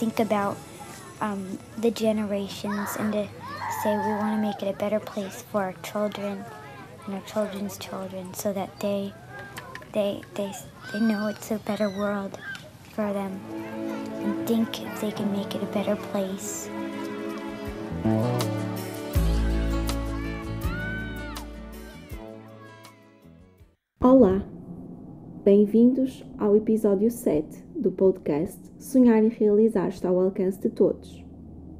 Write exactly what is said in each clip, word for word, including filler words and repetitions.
think about um, the generations and to say we want to make it a better place for our children and our children's children, so that they they they they know it's a better world for them, and think if they can make it a better place. Olá, bem-vindos ao episódio sete do podcast Sonhar e Realizar está ao alcance de todos.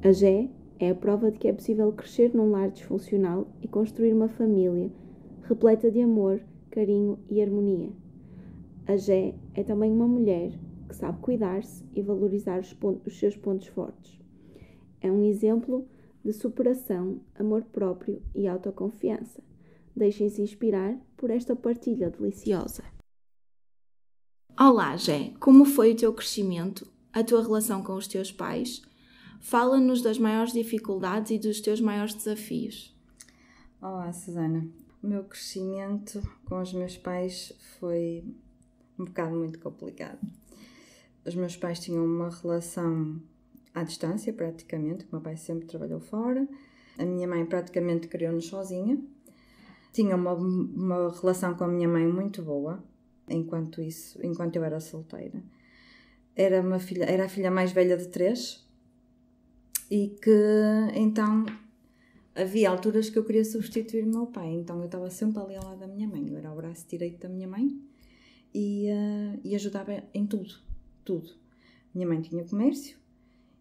A G E é a prova de que é possível crescer num lar disfuncional e construir uma família repleta de amor, carinho e harmonia. A G E é também uma mulher que sabe cuidar-se e valorizar os, pontos, os seus pontos fortes. É um exemplo de superação, amor próprio e autoconfiança. Deixem-se inspirar por esta partilha deliciosa. Olá, Gé. Como foi o teu crescimento? A tua relação com os teus pais? Fala-nos das maiores dificuldades e dos teus maiores desafios. Olá, Susana. O meu crescimento com os meus pais foi um bocado muito complicado. Os meus pais tinham uma relação à distância, praticamente. O meu pai sempre trabalhou fora. A minha mãe praticamente criou-nos sozinha. Tinha uma, uma relação com a minha mãe muito boa, enquanto, isso, enquanto eu era solteira. Era, uma filha, era a filha mais velha de três, e que então havia alturas que eu queria substituir o meu pai, então eu estava sempre ali ao lado da minha mãe, eu era o braço direito da minha mãe e, uh, e ajudava em tudo, tudo. Minha mãe tinha comércio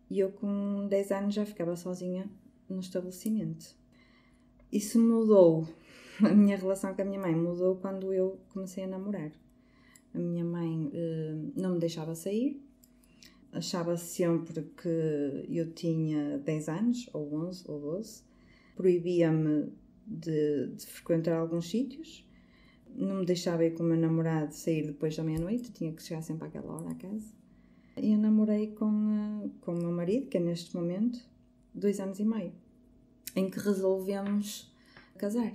e eu com dez anos já ficava sozinha no estabelecimento. Isso mudou. A minha relação com a minha mãe mudou quando eu comecei a namorar. A minha mãe eh, não me deixava sair, achava sempre que eu tinha dez anos, ou onze, ou doze. Proibia-me de, de frequentar alguns sítios, não me deixava ir com o meu namorado sair depois da meia-noite, tinha que chegar sempre àquela hora à casa. E eu namorei com, com o meu marido, que é neste momento, dois anos e meio, em que resolvemos casar.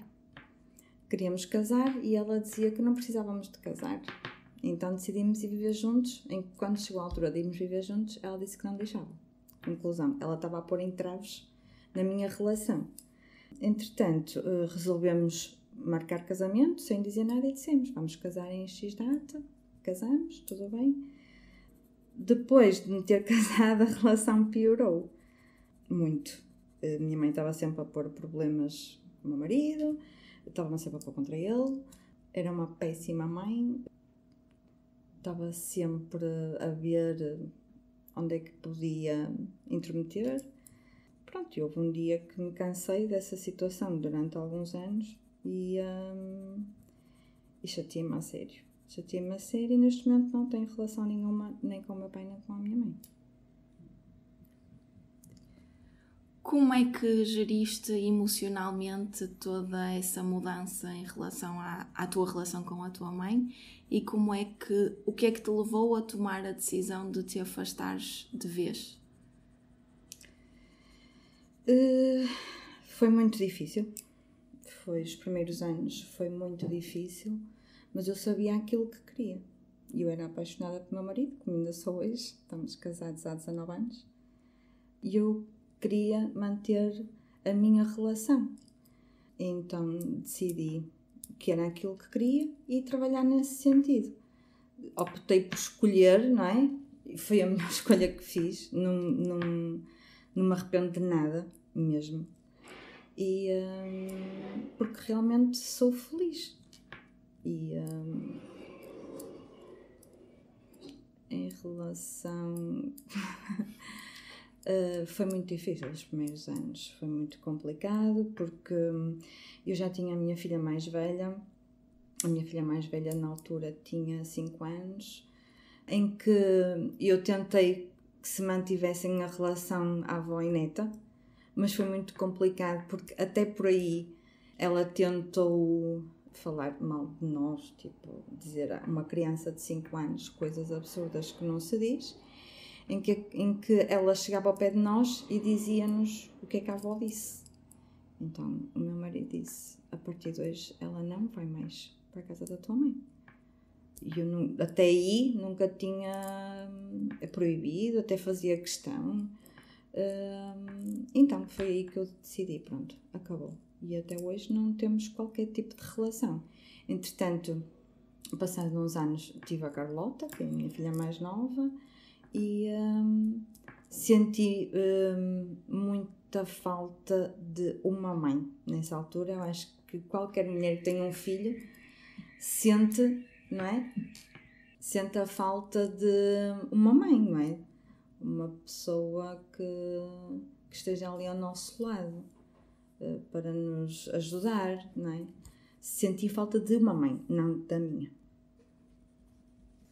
Queríamos casar e ela dizia que não precisávamos de casar. Então decidimos ir viver juntos. Quando chegou a altura de irmos viver juntos, ela disse que não deixava. Conclusão, ela estava a pôr entraves na minha relação. Entretanto, resolvemos marcar casamento, sem dizer nada, e dissemos, vamos casar em X data, casamos, tudo bem. Depois de me ter casado, a relação piorou muito. Minha mãe estava sempre a pôr problemas com o meu marido, estava sempre a pôr contra ele, era uma péssima mãe, estava sempre a ver onde é que podia intrometer. Pronto, houve um dia que me cansei dessa situação durante alguns anos e, um, e chateei-me a sério. Chateei-me a sério e neste momento não tenho relação nenhuma nem com o meu pai nem com a minha mãe. Como é que geriste emocionalmente toda essa mudança em relação à, à tua relação com a tua mãe? E como é que, o que é que te levou a tomar a decisão de te afastares de vez? Uh, foi muito difícil. Foi, os primeiros anos foi muito difícil, mas eu sabia aquilo que queria. Eu era apaixonada pelo meu marido, como ainda sou hoje, estamos casados há dezanove anos. E eu queria manter a minha relação, então decidi que era aquilo que queria e trabalhar nesse sentido. Optei por escolher, não é? Foi a melhor escolha que fiz, não, não, não me arrependo de nada mesmo, e, hum, porque realmente sou feliz. E, hum, em relação... Uh, foi muito difícil os primeiros anos, foi muito complicado porque eu já tinha a minha filha mais velha, a minha filha mais velha na altura tinha cinco anos, em que eu tentei que se mantivessem a relação avó e neta, mas foi muito complicado porque até por aí ela tentou falar mal de nós, tipo dizer a uma criança de cinco anos coisas absurdas que não se diz. Em que, em que ela chegava ao pé de nós e dizia-nos o que é que a avó disse. Então o meu marido disse, a partir de hoje ela não vai mais para a casa da tua mãe. Eu não, até aí nunca tinha proibido, até fazia questão. Uh, então foi aí que eu decidi, pronto, acabou. E até hoje não temos qualquer tipo de relação. Entretanto, passados uns anos, tive a Carlota, que é a minha filha mais nova, e um, senti um, muita falta de uma mãe. Nessa altura, eu acho que qualquer mulher que tenha um filho sente, não é? Sente a falta de uma mãe, não é? Uma pessoa que, que esteja ali ao nosso lado para nos ajudar, não é? Senti falta de uma mãe, não da minha.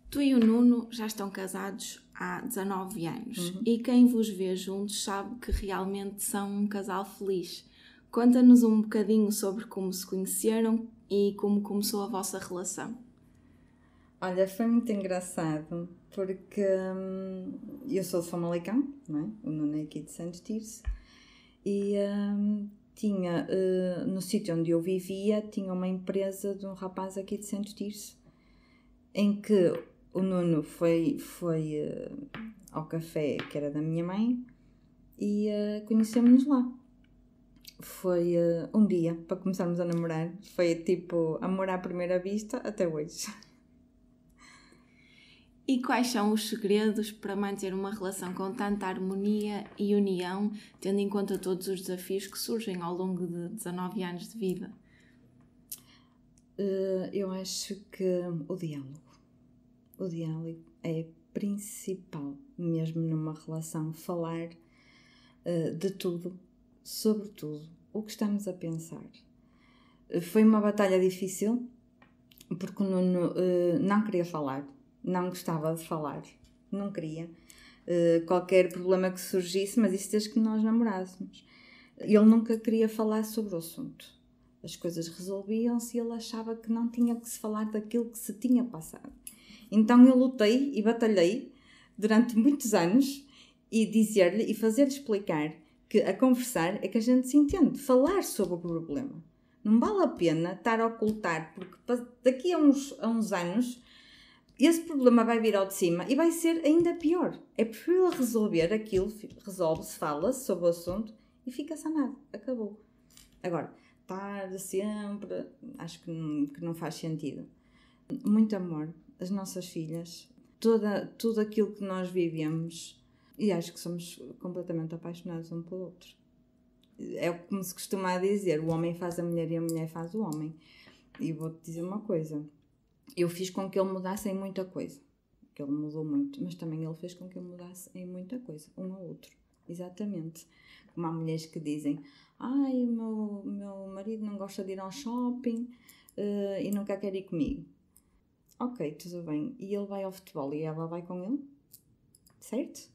Tu e o Nuno já estão casados há dezanove anos. Uhum. E quem vos vê juntos sabe que realmente são um casal feliz. Conta-nos um bocadinho sobre como se conheceram e como começou a vossa relação. Olha, foi muito engraçado porque hum, eu sou de Famalicão, não é? O Nuno é aqui de Santo Tirso e... Hum, Tinha, uh, no sítio onde eu vivia, tinha uma empresa de um rapaz aqui de Santo Tirso, em que o Nuno foi, foi uh, ao café que era da minha mãe e uh, conhecemos-nos lá. Foi uh, um dia para começarmos a namorar, foi tipo amor à primeira vista até hoje. E quais são os segredos para manter uma relação com tanta harmonia e união, tendo em conta todos os desafios que surgem ao longo de dezanove anos de vida? Eu acho que o diálogo. O diálogo é principal, mesmo numa relação, falar de tudo, sobre tudo, o que estamos a pensar. Foi uma batalha difícil, porque o Nuno não queria falar. Não gostava de falar, não queria. Uh, qualquer problema que surgisse, mas isso desde que nós namorássemos. Ele nunca queria falar sobre o assunto. As coisas resolviam-se e ele achava que não tinha que se falar daquilo que se tinha passado. Então eu lutei e batalhei durante muitos anos e dizer-lhe e fazer-lhe explicar que a conversar é que a gente se entende, falar sobre o problema. Não vale a pena estar a ocultar, porque daqui a uns, a uns anos... Esse problema vai vir ao de cima e vai ser ainda pior. É preferível resolver aquilo, resolve-se, fala-se sobre o assunto e fica sanado, acabou. Agora, tarde, sempre, acho que não, que não faz sentido. Muito amor, as nossas filhas, toda, tudo aquilo que nós vivemos, e acho que somos completamente apaixonados um pelo outro. É como se costuma dizer, o homem faz a mulher e a mulher faz o homem. E vou-te dizer uma coisa... Eu fiz com que ele mudasse em muita coisa, que ele mudou muito, mas também ele fez com que eu mudasse em muita coisa, um ao outro, exatamente. Como há mulheres que dizem, ai, o meu, meu marido não gosta de ir ao shopping uh, e nunca quer ir comigo. Ok, tudo bem, e ele vai ao futebol e ela vai com ele, certo?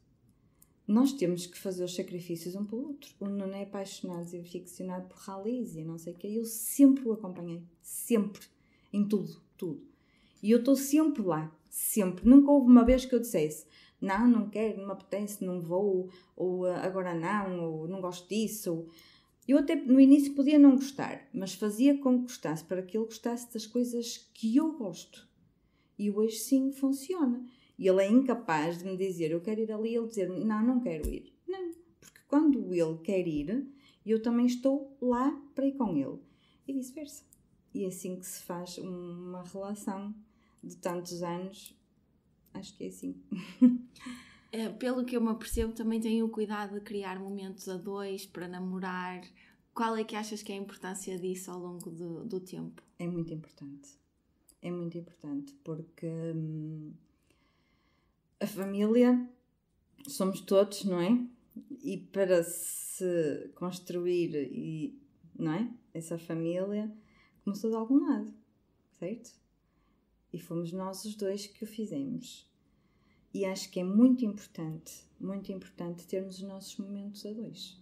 Nós temos que fazer os sacrifícios um pelo outro. O Nuno é apaixonado e ficcionado por rallies e não sei o quê, eu sempre o acompanhei, sempre, em tudo, tudo. E eu estou sempre lá, sempre. Nunca houve uma vez que eu dissesse não, não quero, não me apetece, não vou, ou agora não, ou não gosto disso. Ou... Eu até no início podia não gostar, mas fazia com que gostasse, para que ele gostasse das coisas que eu gosto. E hoje sim funciona. E ele é incapaz de me dizer eu quero ir ali e ele dizer não, não quero ir. Não, porque quando ele quer ir, eu também estou lá para ir com ele. E vice-versa. E é assim que se faz uma relação de tantos anos, acho que é assim. Pelo que eu me apercebo, também tenho o cuidado de criar momentos a dois para namorar. Qual é que achas que é a importância disso ao longo do, do tempo? É muito importante. É muito importante porque hum, a família somos todos, não é? E para se construir e, não é? Essa família começou de algum lado, certo? E fomos nós os dois que o fizemos. E acho que é muito importante, muito importante termos os nossos momentos a dois.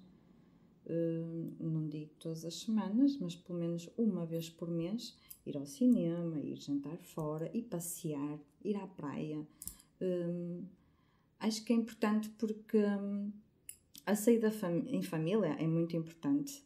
Uh, não digo todas as semanas, mas pelo menos uma vez por mês, ir ao cinema, ir jantar fora, ir passear, ir à praia. Uh, acho que é importante porque um, a saída fam- em família é muito importante,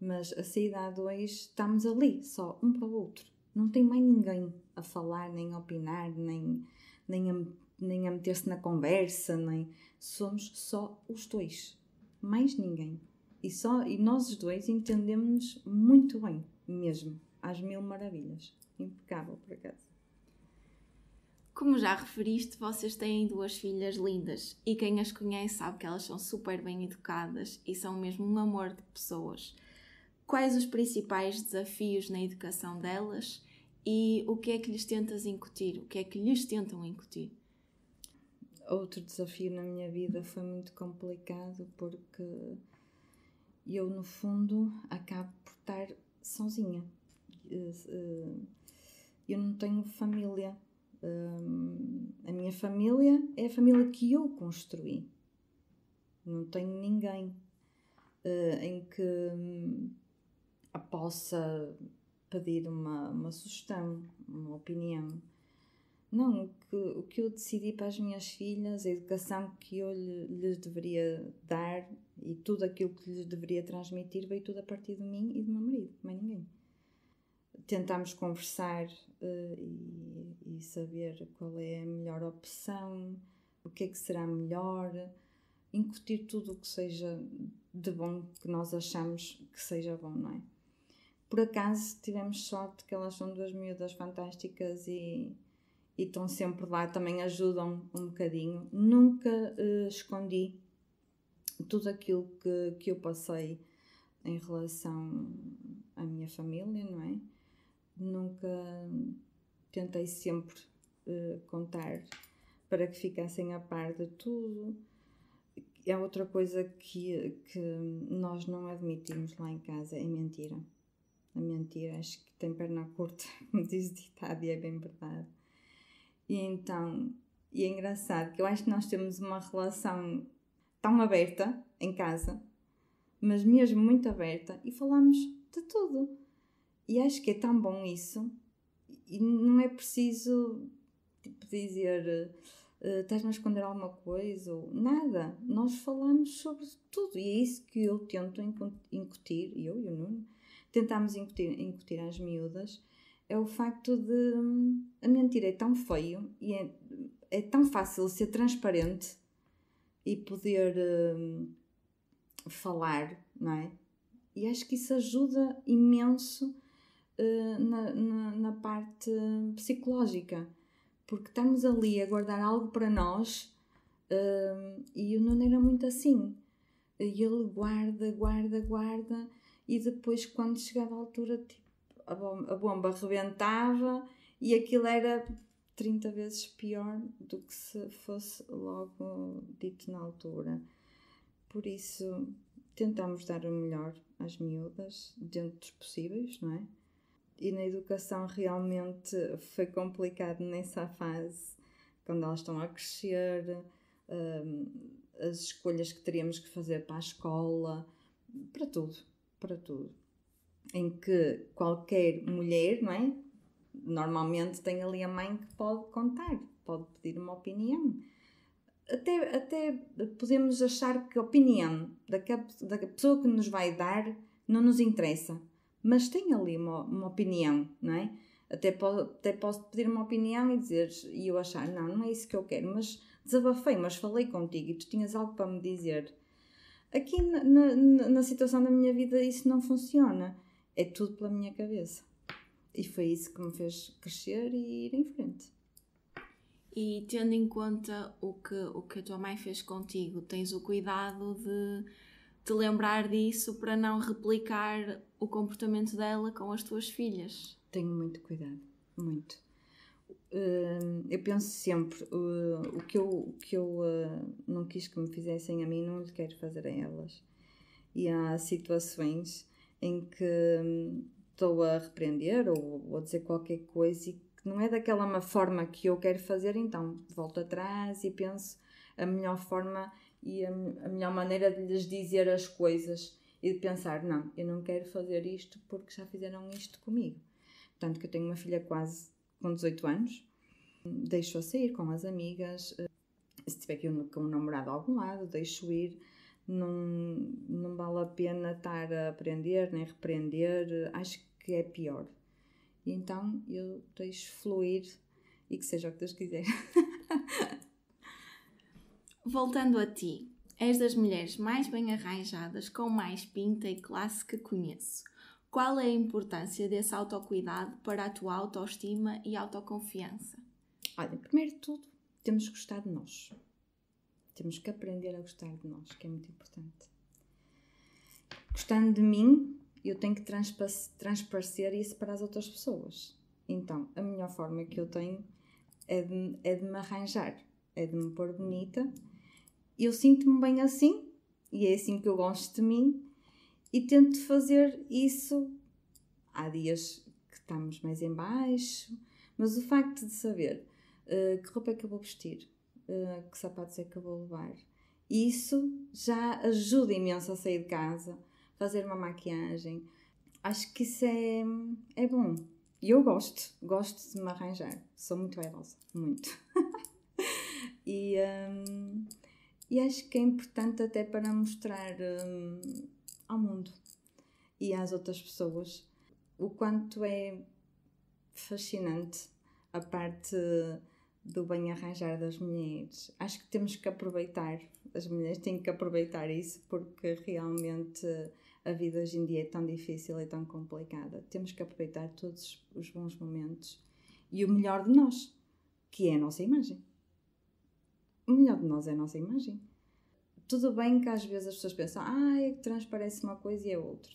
mas a saída a dois estamos ali, só um para o outro. Não tem mais ninguém a falar, nem a opinar, nem, nem a, nem a meter-se na conversa, nem... Somos só os dois. Mais ninguém. E, só, e nós os dois entendemos-nos muito bem, mesmo. Às mil maravilhas. Impecável, por acaso. Como já referiste, vocês têm duas filhas lindas e quem as conhece sabe que elas são super bem educadas e são mesmo um amor de pessoas. Quais os principais desafios na educação delas e o que é que lhes tentas incutir? O que é que lhes tentam incutir? Outro desafio na minha vida foi muito complicado porque eu, no fundo, acabo por estar sozinha. Eu não tenho família. Um, a minha família é a família que eu construí, não tenho ninguém uh, em que um, a possa pedir uma, uma sugestão, uma opinião. Não, o que, o que eu decidi para as minhas filhas, a educação que eu lhe, lhes deveria dar e tudo aquilo que lhes deveria transmitir veio tudo a partir de mim e do meu marido, mais ninguém. Tentámos conversar uh, e, e saber qual é a melhor opção, o que é que será melhor, incutir tudo o que seja de bom, que nós achamos que seja bom, não é? Por acaso tivemos sorte que elas são duas miúdas fantásticas e, e estão sempre lá, também ajudam um bocadinho. Nunca uh, escondi tudo aquilo que, que eu passei em relação à minha família, não é? Nunca tentei sempre uh, contar para que ficassem a par de tudo. É outra coisa que, que nós não admitimos lá em casa, é mentira. A mentira, acho que tem perna curta, como diz o ditado, e é bem verdade. E então, e é engraçado que eu acho que nós temos uma relação tão aberta em casa, mas mesmo muito aberta, e falamos de tudo. E acho que é tão bom isso. E não é preciso tipo, dizer uh, estás-me a esconder alguma coisa ou nada. Nós falamos sobre tudo. E é isso que eu tento incutir, eu e o Nuno, tentámos incutir, incutir às miúdas, é o facto de hum, a mentira é tão feio e é, é tão fácil ser transparente e poder hum, falar, não é? E acho que isso ajuda imenso Na, na, na parte psicológica, porque estamos ali a guardar algo para nós um, e o Nuno era muito assim, e ele guarda, guarda, guarda e depois quando chegava a altura tipo, a, bomba, a bomba arrebentava e aquilo era trinta vezes pior do que se fosse logo dito na altura. Por isso tentamos dar o melhor às miúdas dentro dos possíveis, não é? E na educação realmente foi complicado nessa fase, quando elas estão a crescer, as escolhas que teríamos que fazer para a escola, para tudo, para tudo. Em que qualquer mulher, não é? Normalmente tem ali a mãe que pode contar, pode pedir uma opinião. Até, até podemos achar que a opinião da, da pessoa que nos vai dar não nos interessa. Mas tem ali uma, uma opinião, não é? Até, po, até posso pedir uma opinião e dizer, e eu achar, não, não é isso que eu quero, mas desabafei, mas falei contigo e tu tinhas algo para me dizer. Aqui na, na, na situação da minha vida isso não funciona, é tudo pela minha cabeça. E foi isso que me fez crescer e ir em frente. E tendo em conta o que, o que a tua mãe fez contigo, tens o cuidado de te lembrar disso para não replicar o comportamento dela com as tuas filhas? Tenho muito cuidado, muito. Eu penso sempre, o que eu, o que eu não quis que me fizessem a mim, não lhe quero fazer a elas. E há situações em que estou a repreender ou a dizer qualquer coisa e que não é daquela uma forma que eu quero fazer, então volto atrás e penso a melhor forma e a, a melhor maneira de lhes dizer as coisas e de pensar, não, eu não quero fazer isto porque já fizeram isto comigo. Tanto que eu tenho uma filha quase com dezoito anos, deixo-a sair com as amigas, se tiver que ir com um namorado a algum lado, deixo ir, não, não vale a pena estar a aprender nem repreender, acho que é pior. E então eu deixo fluir e que seja o que Deus quiser. Voltando a ti, és das mulheres mais bem arranjadas, com mais pinta e classe que conheço. Qual é a importância desse autocuidado para a tua autoestima e autoconfiança? Olha, primeiro de tudo, temos que gostar de nós. Temos que aprender a gostar de nós, que é muito importante. Gostando de mim, eu tenho que transparecer isso para as outras pessoas. Então, a melhor forma que eu tenho é de, é de me arranjar, é de me pôr bonita. Eu sinto-me bem assim, e é assim que eu gosto de mim, e tento fazer isso. Há dias que estamos mais em baixo, mas o facto de saber uh, que roupa é que eu vou vestir, uh, que sapatos é que eu vou levar, isso já ajuda imenso a sair de casa, fazer uma maquiagem. Acho que isso é, é bom. E eu gosto, gosto de me arranjar. Sou muito vaidosa, muito. e, um, e acho que é importante até para mostrar um, ao mundo e às outras pessoas o quanto é fascinante a parte do bem arranjar das mulheres. Acho que temos que aproveitar, as mulheres têm que aproveitar isso, porque realmente a vida hoje em dia é tão difícil, é tão complicada. Temos que aproveitar todos os bons momentos e o melhor de nós, que é a nossa imagem. O melhor de nós é a nossa imagem. Tudo bem que às vezes as pessoas pensam, ah, é que transparece uma coisa e é outra.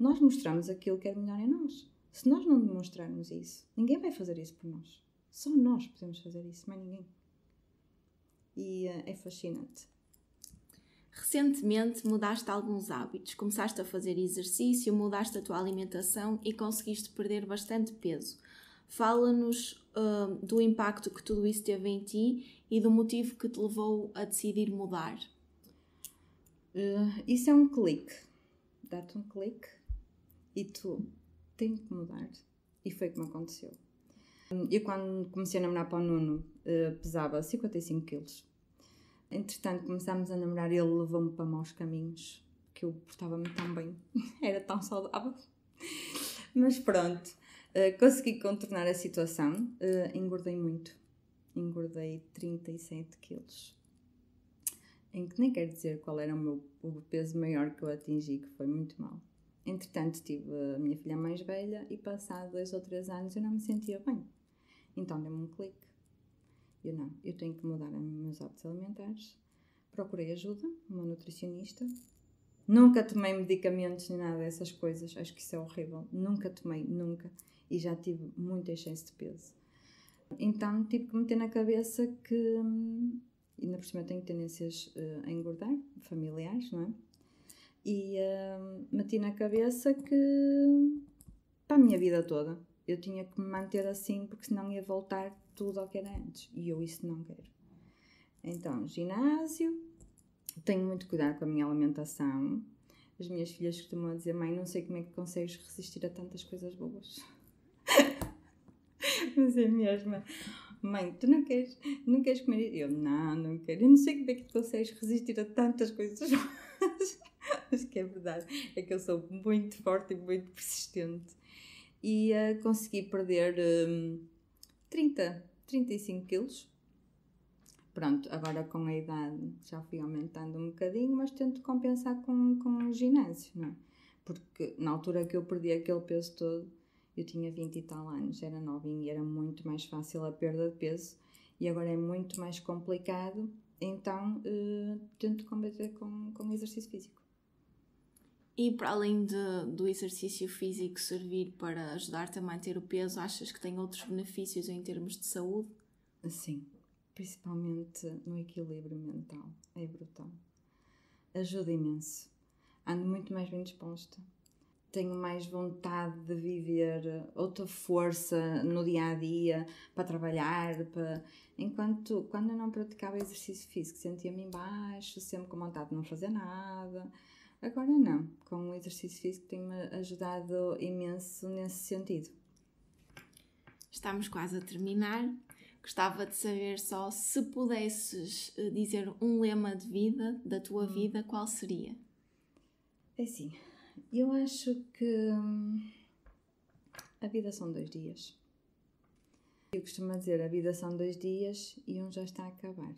Nós mostramos aquilo que é melhor em nós. Se nós não demonstrarmos isso, ninguém vai fazer isso por nós. Só nós podemos fazer isso, mais ninguém. E uh, é fascinante. Recentemente mudaste alguns hábitos. Começaste a fazer exercício, mudaste a tua alimentação e conseguiste perder bastante peso. Fala-nos uh, do impacto que tudo isso teve em ti e do motivo que te levou a decidir mudar. Uh, isso é um clique. Dá-te um clique e tu tens que mudar. E foi como aconteceu. Eu, quando comecei a namorar para o Nuno, pesava cinquenta e cinco quilos. Entretanto, começámos a namorar e ele levou-me para maus caminhos, que eu portava-me tão bem, era tão saudável. Mas pronto, consegui contornar a situação, engordei muito. Engordei trinta e sete quilos. Em que nem quero dizer qual era o meu o peso maior que eu atingi, que foi muito mal. Entretanto, tive a minha filha mais velha e passado dois ou três anos eu não me sentia bem. Então deu-me um clique. Eu não, eu tenho que mudar os meus hábitos alimentares. Procurei ajuda, uma nutricionista. Nunca tomei medicamentos nem nada dessas coisas, acho que isso é horrível. Nunca tomei, nunca. E já tive muito excesso de peso. Então tive que meter na cabeça que, ainda por cima, tenho tendências a engordar, familiares, não é? E uh, meti na cabeça que, para a minha vida toda, eu tinha que me manter assim, porque senão ia voltar tudo ao que era antes. E eu isso não quero. Então, ginásio, tenho muito cuidado com a minha alimentação. As minhas filhas costumam dizer, mãe, não sei como é que consegues resistir a tantas coisas boas. Mas é mesmo, mãe, tu não queres, não queres comer? Eu, não, não quero. Eu não sei como é que tu consegues resistir a tantas coisas boas. Acho que é verdade, é que eu sou muito forte e muito persistente. E uh, consegui perder um, trinta, trinta e cinco quilos. Pronto, agora com a idade já fui aumentando um bocadinho, mas tento compensar com, com o ginásio, não é? Porque na altura que eu perdi aquele peso todo, eu tinha vinte e tal anos, era novinha e era muito mais fácil a perda de peso. E agora é muito mais complicado, então uh, tento combater com, com o exercício físico. E para além de, do exercício físico servir para ajudar-te a manter o peso, achas que tem outros benefícios em termos de saúde? Sim, principalmente no equilíbrio mental, é brutal. Ajuda imenso. Ando muito mais bem disposta. Tenho mais vontade de viver, outra força no dia-a-dia, para trabalhar. Para... Enquanto quando eu não praticava exercício físico, sentia-me em baixo, sempre com vontade de não fazer nada. Agora não, com o exercício físico tem-me ajudado imenso nesse sentido. Estamos quase a terminar. Gostava de saber só se pudesses dizer um lema de vida, da tua vida, qual seria? É assim, eu acho que A vida são dois dias. Eu costumo dizer, a vida são dois dias e um já está a acabar.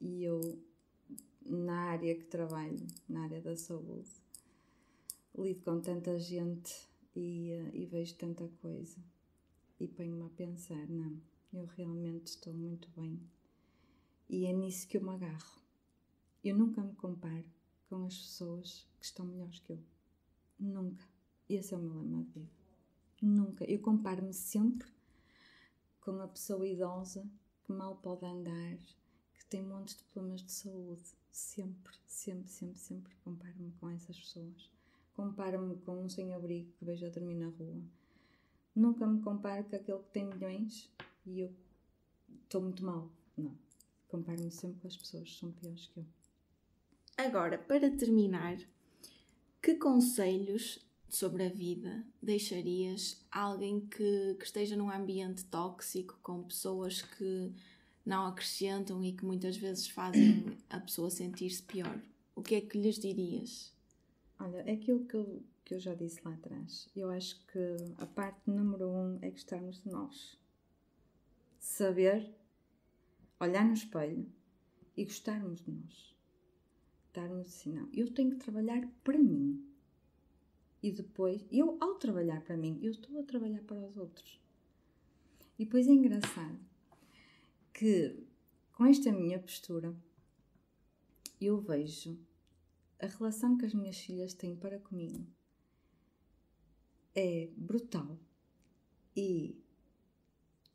E eu, na área que trabalho, na área da saúde, lido com tanta gente e, e vejo tanta coisa. E ponho-me a pensar, não, eu realmente estou muito bem. E é nisso que eu me agarro. Eu nunca me comparo com as pessoas que estão melhores que eu. Nunca. Esse é o meu lema de vida. Nunca. Eu comparo-me sempre com uma pessoa idosa que mal pode andar, que tem um monte de problemas de saúde. Sempre, sempre, sempre, sempre comparo-me com essas pessoas. Comparo-me com um sem-abrigo que vejo a dormir na rua. Nunca me comparo com aquele que tem milhões e eu estou muito mal. Não. Comparo-me sempre com as pessoas que são piores que eu. Agora, para terminar, que conselhos sobre a vida deixarias a alguém que, que esteja num ambiente tóxico, com pessoas que não acrescentam e que muitas vezes fazem a pessoa sentir-se pior? O que é que lhes dirias? Olha, é aquilo que eu, que eu já disse lá atrás. Eu acho que a parte número um é gostarmos de nós. Saber, olhar no espelho e gostarmos de nós. Darmos assim, não, eu tenho que trabalhar para mim. E depois, eu ao trabalhar para mim, eu estou a trabalhar para os outros. E depois é engraçado que com esta minha postura eu vejo a relação que as minhas filhas têm para comigo é brutal. E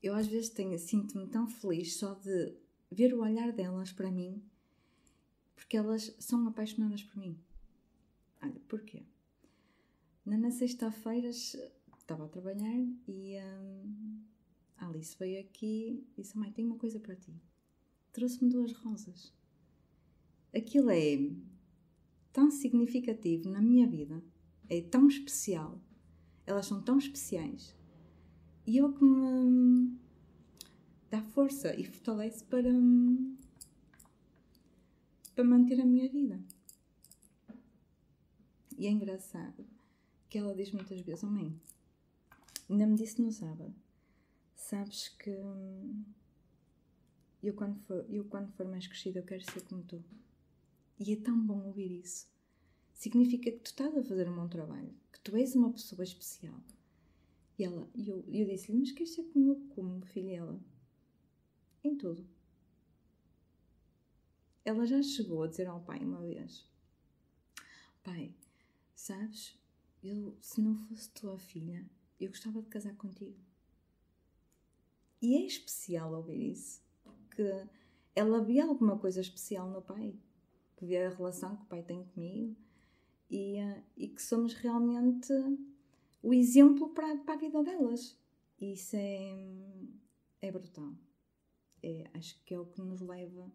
eu às vezes tenho, sinto-me tão feliz só de ver o olhar delas para mim, porque elas são apaixonadas por mim. Olha, porquê? Na sexta-feira estava a trabalhar e hum, a Alice veio aqui e disse: mãe, tenho uma coisa para ti. Trouxe-me duas rosas. Aquilo é tão significativo na minha vida, é tão especial, elas são tão especiais. E eu que me dá força e fortalece para, para manter a minha vida. E é engraçado que ela diz muitas vezes: oh mãe, ainda me disse no sábado, sabes que eu quando for, eu quando for mais crescida eu quero ser como tu. E é tão bom ouvir isso. Significa que tu estás a fazer um bom trabalho, que tu és uma pessoa especial. E ela, eu, eu disse-lhe: mas queres ser como eu, como filha? E ela, em tudo. Ela já chegou a dizer ao pai uma vez: pai, sabes, eu, se não fosse tua filha, eu gostava de casar contigo. E é especial ouvir isso, porque ela vê alguma coisa especial no pai, que vê a relação que o pai tem comigo e, e que somos realmente o exemplo para, para a vida delas. E isso é, é brutal. É, acho que é o que nos leva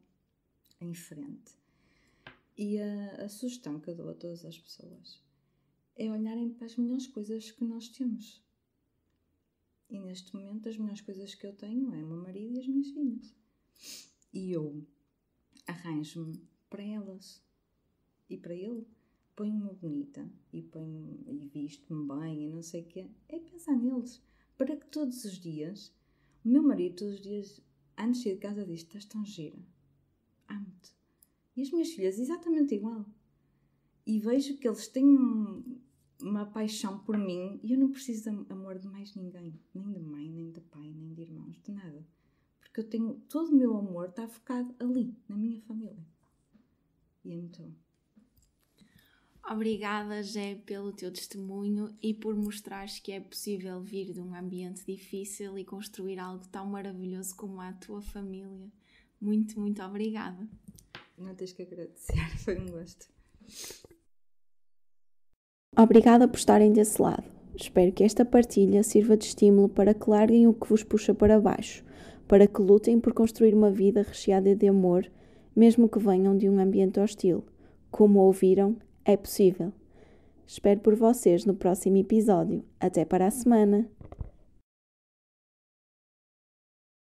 em frente. E a, a sugestão que eu dou a todas as pessoas é olharem para as melhores coisas que nós temos. E neste momento as melhores coisas que eu tenho é o meu marido e as minhas filhas. E eu arranjo-me para elas e para ele. Ponho-me bonita e, ponho, e visto-me bem e não sei o quê. É pensar neles. Para que todos os dias, o meu marido todos os dias, antes de sair de casa, diz: estás tão gira. Amo-te. E as minhas filhas exatamente igual. E vejo que eles têm uma paixão por mim e eu não preciso de amor de mais ninguém. Nem de mãe, nem de pai, nem de irmãos, de nada. Porque eu tenho, todo o meu amor está focado ali, na minha família. E é muito bom. Obrigada, Jé, pelo teu testemunho e por mostrares que é possível vir de um ambiente difícil e construir algo tão maravilhoso como a tua família. Muito, muito obrigada. Não tens que agradecer, foi um gosto. Obrigada por estarem desse lado. Espero que esta partilha sirva de estímulo para que larguem o que vos puxa para baixo, para que lutem por construir uma vida recheada de amor, mesmo que venham de um ambiente hostil. Como ouviram, é possível. Espero por vocês no próximo episódio. Até para a semana!